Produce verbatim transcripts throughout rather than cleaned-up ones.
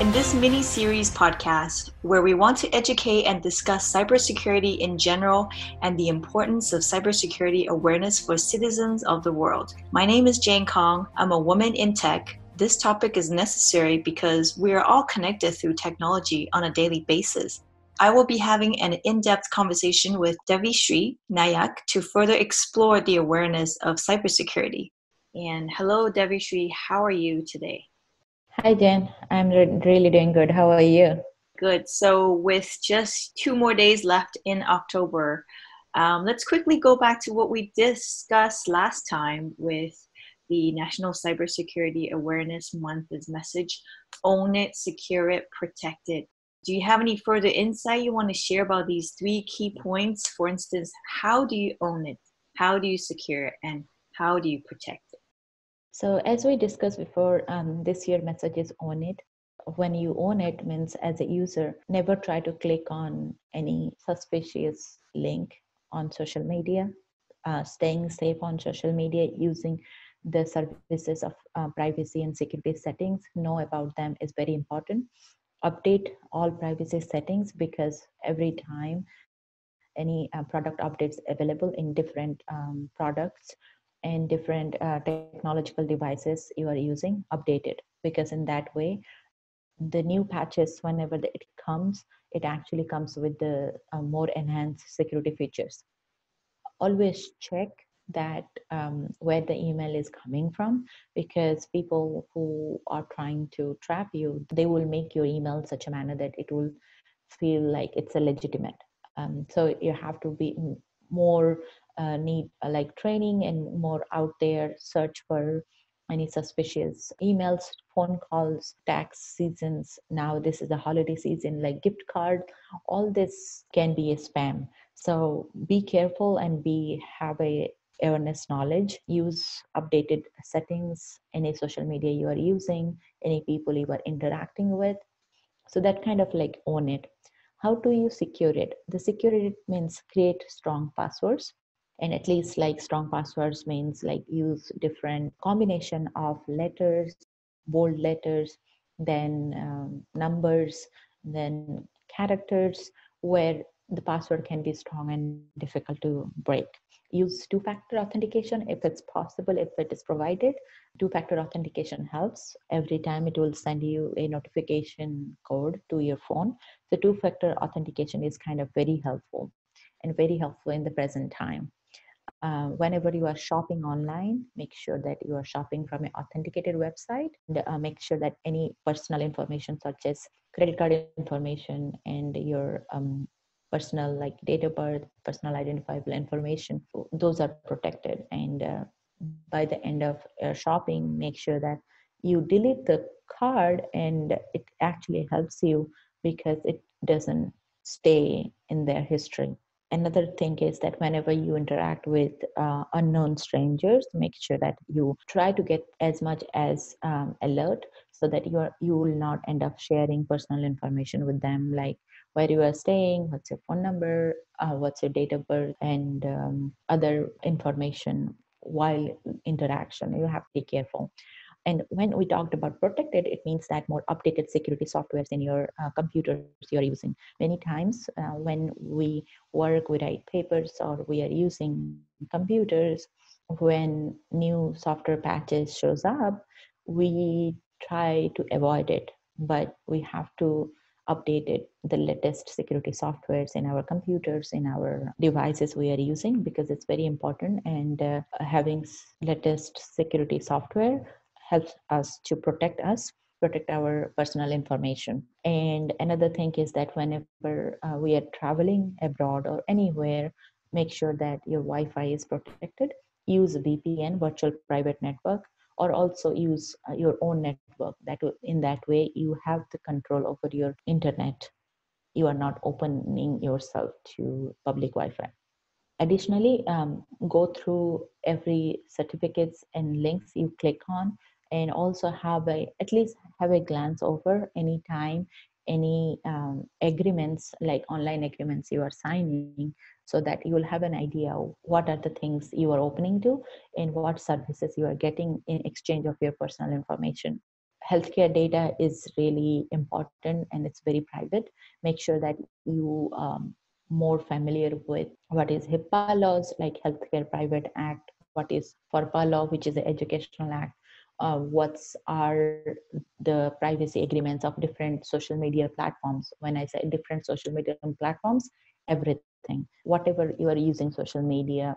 In this mini-series podcast, where we want to educate and discuss cybersecurity in general and the importance of cybersecurity awareness for citizens of the world. My name is Jane Kong. I'm a woman in tech. This topic is necessary because we are all connected through technology on a daily basis. I will be having an in-depth conversation with Deveeshree Nayak to further explore the awareness of cybersecurity. And hello, Deveeshree, how are you today? Hi, Jen. I'm re- really doing good. How are you? Good. So with just two more days left in October, um, let's quickly go back to what we discussed last time with the National Cybersecurity Awareness Month's message, own it, secure it, protect it. Do you have any further insight you want to share about these three key points? For instance, how do you own it? How do you secure it? And how do you protect it? So as we discussed before, um, this year's message is own it. When you own it means as a user, never try to click on any suspicious link on social media, uh, staying safe on social media, using the services of uh, privacy and security settings, know about them is very important. Update all privacy settings because every time any uh, product updates available in different um, products and different uh, technological devices you are using, update it, because in that way the new patches, whenever it comes, it actually comes with the uh, more enhanced security features. Always check that um, where the email is coming from, because people who are trying to trap you, they will make your email such a manner that it will feel like it's a legitimate. Um, so you have to be more Uh, need uh, like training and more out there search for any suspicious emails, phone calls, tax seasons. Now this is the holiday season, like gift card, all this can be a spam. So be careful and be have a awareness knowledge, use updated settings, any social media you are using, any people you are interacting with. So that kind of like own it. How do you secure it? The security means create strong passwords. And at least like strong passwords means like use different combination of letters, bold letters, then um, numbers, then characters, where the password can be strong and difficult to break. Use two-factor authentication if it's possible, if it is provided. Two-factor authentication helps. Every time it will send you a notification code to your phone. So two-factor authentication is kind of very helpful and very helpful in the present time. Uh, whenever you are shopping online, make sure that you are shopping from an authenticated website. And, uh, make sure that any personal information such as credit card information and your um, personal like date of birth, personal identifiable information, those are protected. And uh, by the end of uh, shopping, make sure that you delete the card, and it actually helps you because it doesn't stay in their history. Another thing is that whenever you interact with uh, unknown strangers, make sure that you try to get as much as um, alert, so that you are, you will not end up sharing personal information with them, like where you are staying, what's your phone number, uh, what's your date of birth, and um, other information while interaction. You have to be careful. And when we talked about protected, it means that more updated security softwares in your uh, computers you're using. Many times uh, when we work, we write papers, or we are using computers, when new software patches shows up, we try to avoid it, but we have to update it, the latest security softwares in our computers, in our devices we are using, because it's very important. And uh, having latest security software helps us to protect us, protect our personal information. And another thing is that whenever uh, we are traveling abroad or anywhere, make sure that your Wi-Fi is protected. Use V P N, virtual private network, or also use uh, your own network. That w- in that way, you have the control over your internet. You are not opening yourself to public Wi-Fi. Additionally, um, go through every certificates and links you click on. And also have a, at least have a glance over any time, any um, agreements, like online agreements you are signing, so that you will have an idea of what are the things you are opening to and what services you are getting in exchange of your personal information. healthcare data is really important and it's very private. Make sure that you um, more familiar with what is HIPAA laws, like Healthcare Private Act, what is FERPA law, which is the Educational Act, uh, what's are the privacy agreements of different social media platforms. When I say different social media platforms, everything, whatever you are using social media,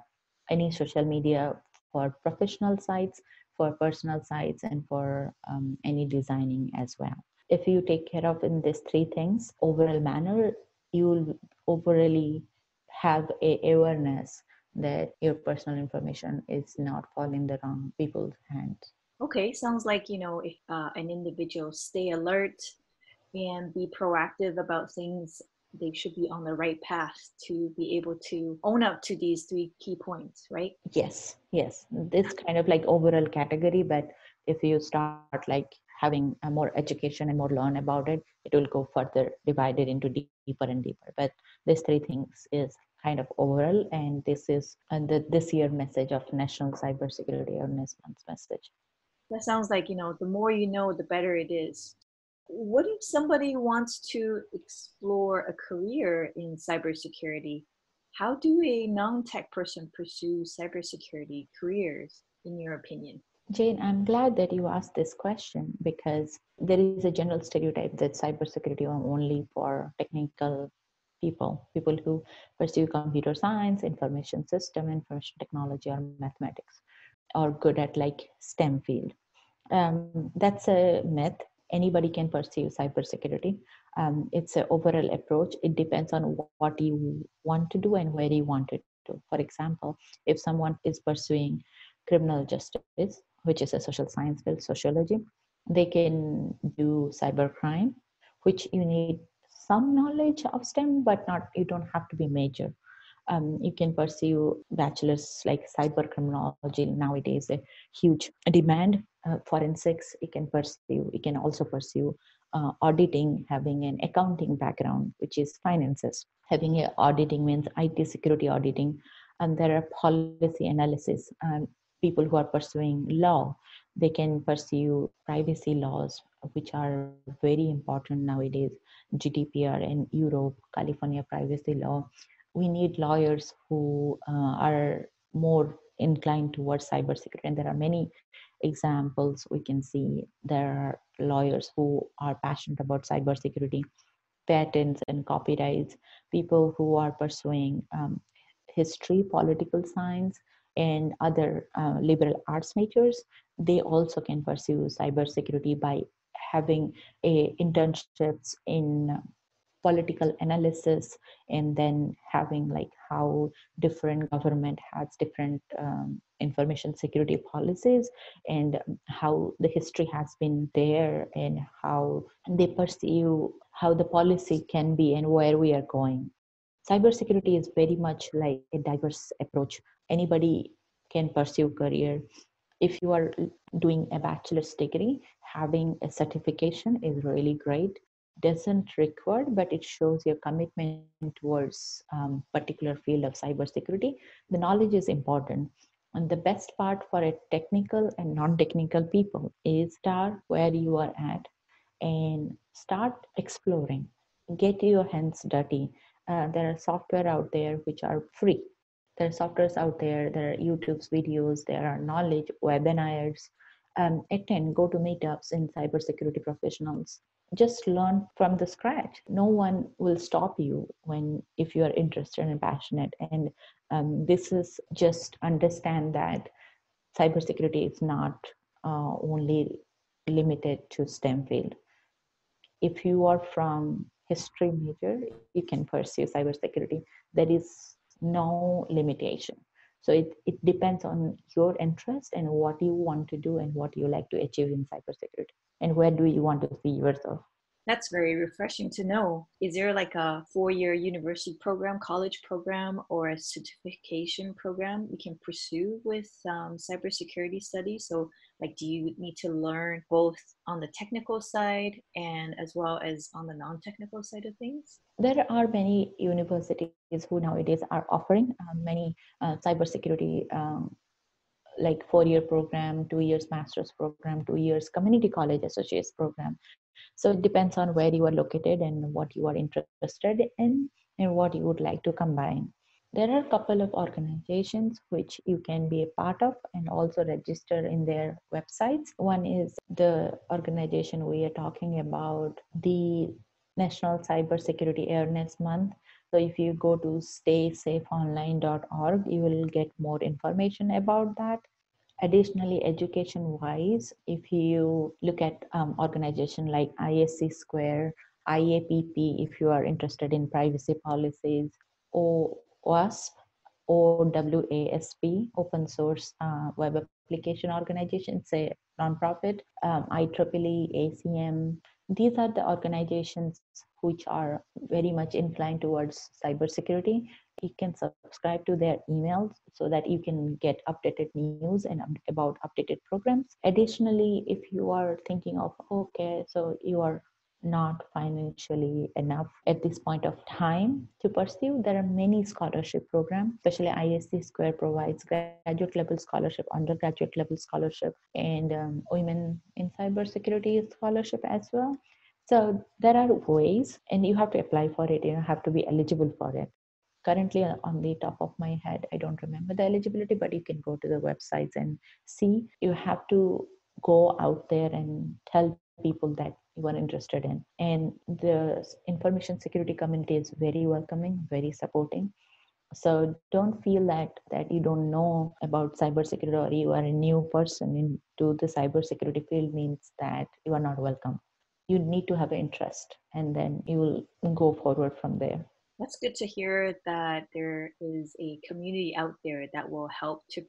any social media for professional sites, for personal sites, and for um, any designing as well. If you take care of in these three things, overall manner, you will overall have a awareness that your personal information is not falling the wrong people's hands. Okay, sounds like, you know, if uh, an individual stay alert and be proactive about things, they should be on the right path to be able to own up to these three key points, right? Yes, yes. This kind of like overall category, but if you start like having a more education and more learn about it, it will go further divided into deeper and deeper. But these three things is kind of overall, and this is and the, this year message of National Cybersecurity Awareness Month message. That sounds like, you know, the more you know, the better it is. What if somebody wants to explore a career in cybersecurity? How do a non-tech person pursue cybersecurity careers, in your opinion? Jane, I'm glad that you asked this question, because there is a general stereotype that cybersecurity are only for technical people, people who pursue computer science, information system, information technology, or mathematics, or good at like STEM field. Um, that's a myth. Anybody can pursue cybersecurity. Um, it's an overall approach. It depends on what you want to do and where you want it to. For example, if someone is pursuing criminal justice, which is a social science field, sociology, they can do cybercrime, which you need some knowledge of STEM, but not you don't have to be major. Um, you can pursue bachelor's like cybercriminology. Nowadays, a huge demand. Uh, forensics, you can pursue. You can also pursue uh, auditing, having an accounting background, which is finances. Having an auditing means I T security auditing, and there are policy analysis. Um, people who are pursuing law, they can pursue privacy laws, which are very important nowadays. G D P R in Europe, California privacy law. We need lawyers who uh, are more inclined towards cybersecurity. And there are many examples we can see. There are lawyers who are passionate about cybersecurity, patents and copyrights, people who are pursuing um, history, political science, and other uh, liberal arts majors. They also can pursue cybersecurity by having a internships in political analysis, and then having like how different government has different um, information security policies, and how the history has been there, and how they pursue how the policy can be and where we are going. Cybersecurity is very much like a diverse approach. Anybody can pursue career. If you are doing a bachelor's degree, having a certification is really great. Doesn't require, but it shows your commitment towards um, particular field of cybersecurity. The knowledge is important. And the best part for a technical and non-technical people is start where you are at and start exploring. Get your hands dirty. Uh, there are software out there which are free. There are softwares out there. There are YouTube's videos. There are knowledge webinars. Um, attend, go to meetups in cybersecurity professionals. Just learn from the scratch. No one will stop you when if you are interested and passionate. And um, this is just understand that cybersecurity is not uh, only limited to STEM field. If you are from history major, you can pursue cybersecurity. There is no limitation. So it, it depends on your interest and what you want to do and what you like to achieve in cybersecurity. And where do you want to see yourself? That's very refreshing to know. Is there like a four-year university program, college program, or a certification program you can pursue with um, cybersecurity studies? So like, do you need to learn both on the technical side and as well as on the non-technical side of things? There are many universities who nowadays are offering uh, many uh, cybersecurity um, like four-year program, two years master's program, two years community college associates program. So it depends on where you are located and what you are interested in and what you would like to combine. There are a couple of organizations which you can be a part of and also register in their websites. One is the organization we are talking about, the National Cybersecurity Awareness Month. So if you go to stay safe online dot org, you will get more information about that. Additionally, education-wise, if you look at um, organizations like I S C Square, I A P P, if you are interested in privacy policies, or OWASP, O W A S P, Open Source uh, Web Application Organization, say nonprofit, um, I triple E, A C M. These are the organizations which are very much inclined towards cybersecurity. You can subscribe to their emails so that you can get updated news and about updated programs. Additionally, if you are thinking of, okay, so you are not financially enough at this point of time to pursue, there are many scholarship programs, especially I S C Square provides graduate level scholarship, undergraduate level scholarship, and um, women in cybersecurity scholarship as well. So there are ways, and you have to apply for it, you have to be eligible for it. Currently, on the top of my head, I don't remember the eligibility, but you can go to the websites and see. You have to go out there and tell people that you are interested in. And the information security community is very welcoming, very supporting. So don't feel that, that you don't know about cybersecurity or you are a new person into the cybersecurity field means that you are not welcome. You need to have an interest, and then you will go forward from there. That's good to hear that there is a community out there that will help to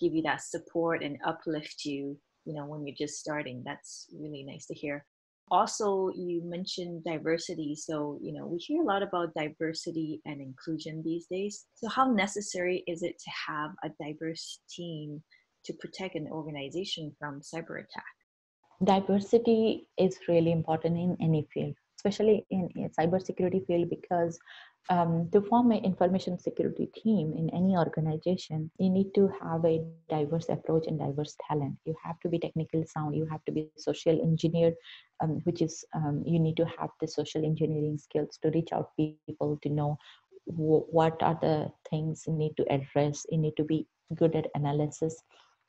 give you that support and uplift you, you know, when you're just starting. That's really nice to hear. Also, you mentioned diversity. So, you know, we hear a lot about diversity and inclusion these days. So how necessary is it to have a diverse team to protect an organization from cyber attack? Diversity is really important in any field, especially in a cybersecurity field, because um, to form an information security team in any organization, you need to have a diverse approach and diverse talent. You have to be technically sound. You have to be social engineered, um, which is um, you need to have the social engineering skills to reach out to people, to know w- what are the things you need to address. You need to be good at analysis.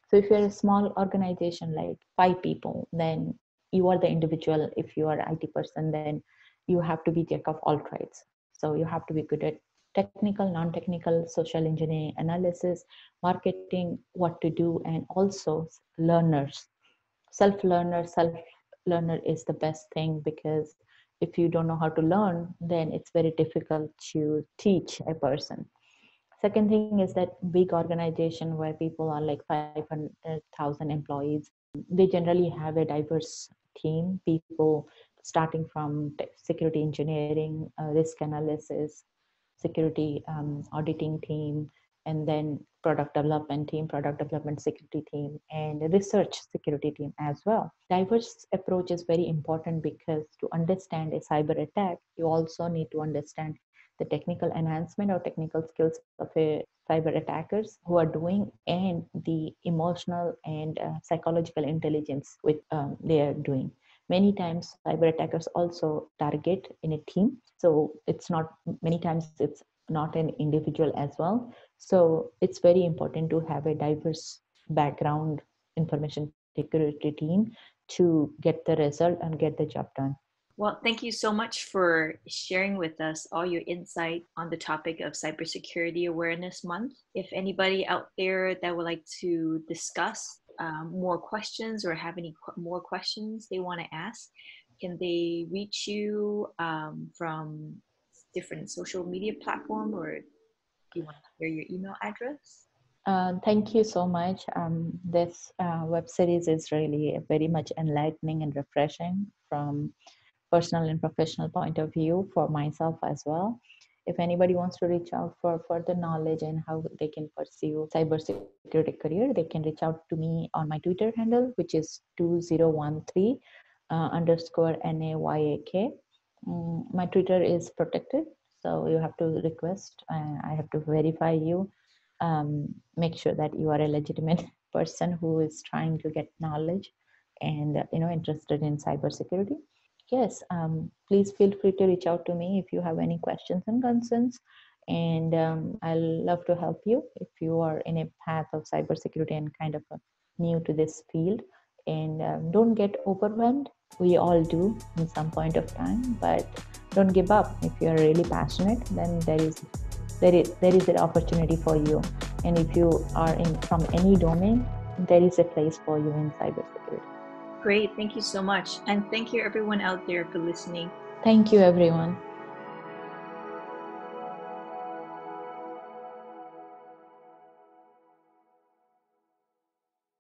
So if you're a small organization, like five people, then you are the individual. If you are an I T person, then you have to be jack of all trades. So you have to be good at technical, non-technical, social engineering, analysis, marketing, what to do, and also learners. Self-learner, self-learner is the best thing, because if you don't know how to learn, then it's very difficult to teach a person. Second thing is that big organization where people are like five hundred thousand employees, they generally have a diverse team, people starting from security engineering, uh, risk analysis, security um, auditing team, and then product development team, product development security team, and research security team as well. Diverse approach is very important, because to understand a cyber attack, you also need to understand the technical enhancement or technical skills of a cyber attackers who are doing, and the emotional and uh, psychological intelligence with um, they are doing. Many times cyber attackers also target in a team. So it's not, many times it's not an individual as well. So it's very important to have a diverse background information security team to get the result and get the job done. Well, thank you so much for sharing with us all your insight on the topic of Cybersecurity Awareness Month. If anybody out there that would like to discuss um, more questions or have any qu- more questions they want to ask, can they reach you um, from different social media platform, or do you want to share your email address? Uh, thank you so much. Um, this uh, web series is really very much enlightening and refreshing from personal and professional point of view for myself as well. If anybody wants to reach out for further knowledge and how they can pursue cybersecurity career, they can reach out to me on my Twitter handle, which is two zero one three uh, underscore N A Y A K. Um, my Twitter is protected, so you have to request. Uh, I have to verify you, um, make sure that you are a legitimate person who is trying to get knowledge and, you know, interested in cybersecurity, yes, um, please feel free to reach out to me if you have any questions and concerns. And um, I'll love to help you if you are in a path of cybersecurity and kind of new to this field. And um, don't get overwhelmed. We all do in some point of time, but don't give up. If you're really passionate, then there is there is there is an opportunity for you. And if you are in from any domain, there is a place for you in cybersecurity. Great, thank you so much. And thank you everyone out there for listening. Thank you everyone.